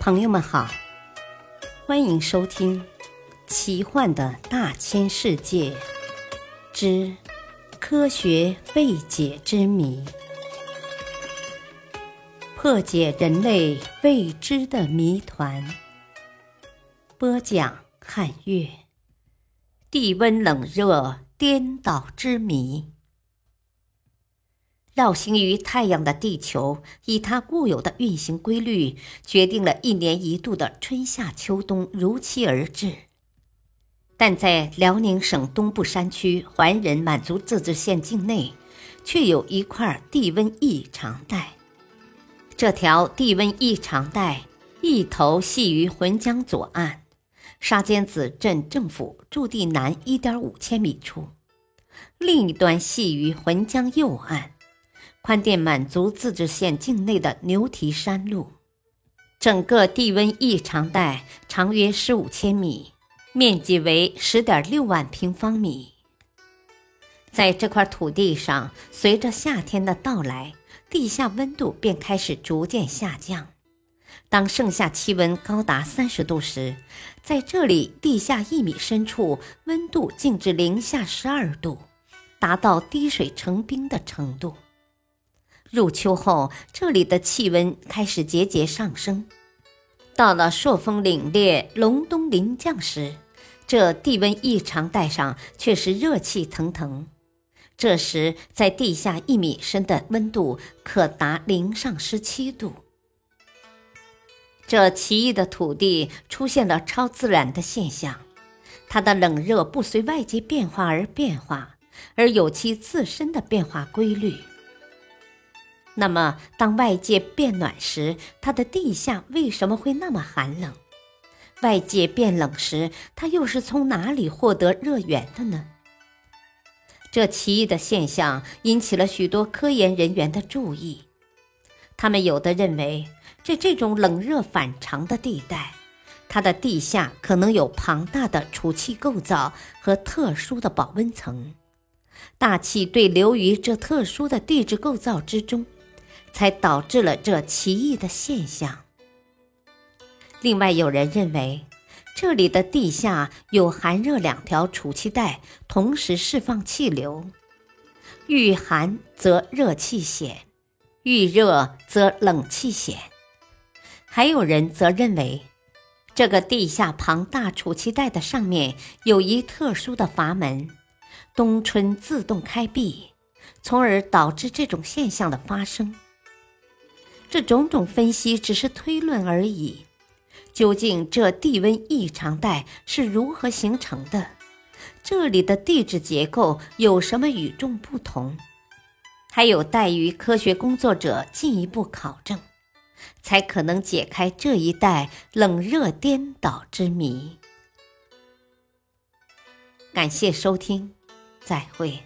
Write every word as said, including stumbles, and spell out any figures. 朋友们好，欢迎收听奇幻的大千世界之科学未解之谜，破解人类未知的谜团。播讲汉月，地温冷热颠倒之谜。绕行于太阳的地球，以它固有的运行规律，决定了一年一度的春夏秋冬如期而至。但在辽宁省东部山区怀仁满族自治县境内，却有一块地温异常带。这条地温异常带一头系于浑江左岸，沙尖子镇政府驻地南 一点五千米处，另一端系于浑江右岸，宽甸满族自治县境内的牛蹄山路。整个地温异常带长约十五千米，面积为 十点六万平方米。在这块土地上，随着夏天的到来，地下温度便开始逐渐下降。当盛夏气温高达三十度时，在这里地下一米深处温度竟至零下十二度，达到滴水成冰的程度。入秋后，这里的气温开始节节上升。到了朔风凛冽、隆冬临降时，这地温异常带上却是热气腾腾。这时，在地下一米深的温度可达零上十七度。这奇异的土地出现了超自然的现象，它的冷热不随外界变化而变化，而有其自身的变化规律。那么当外界变暖时，它的地下为什么会那么寒冷？外界变冷时，它又是从哪里获得热源的呢？这奇异的现象引起了许多科研人员的注意。他们有的认为，在这种冷热反常的地带，它的地下可能有庞大的储气构造和特殊的保温层。大气对流于这特殊的地质构造之中，才导致了这奇异的现象。另外有人认为，这里的地下有寒热两条储气带同时释放气流，遇寒则热气显，遇热则冷气显。还有人则认为，这个地下庞大储气带的上面有一特殊的阀门，冬春自动开闭，从而导致这种现象的发生。这种种分析只是推论而已，究竟这地温异常带是如何形成的？这里的地质结构有什么与众不同？还有待于科学工作者进一步考证，才可能解开这一带冷热颠倒之谜。感谢收听，再会。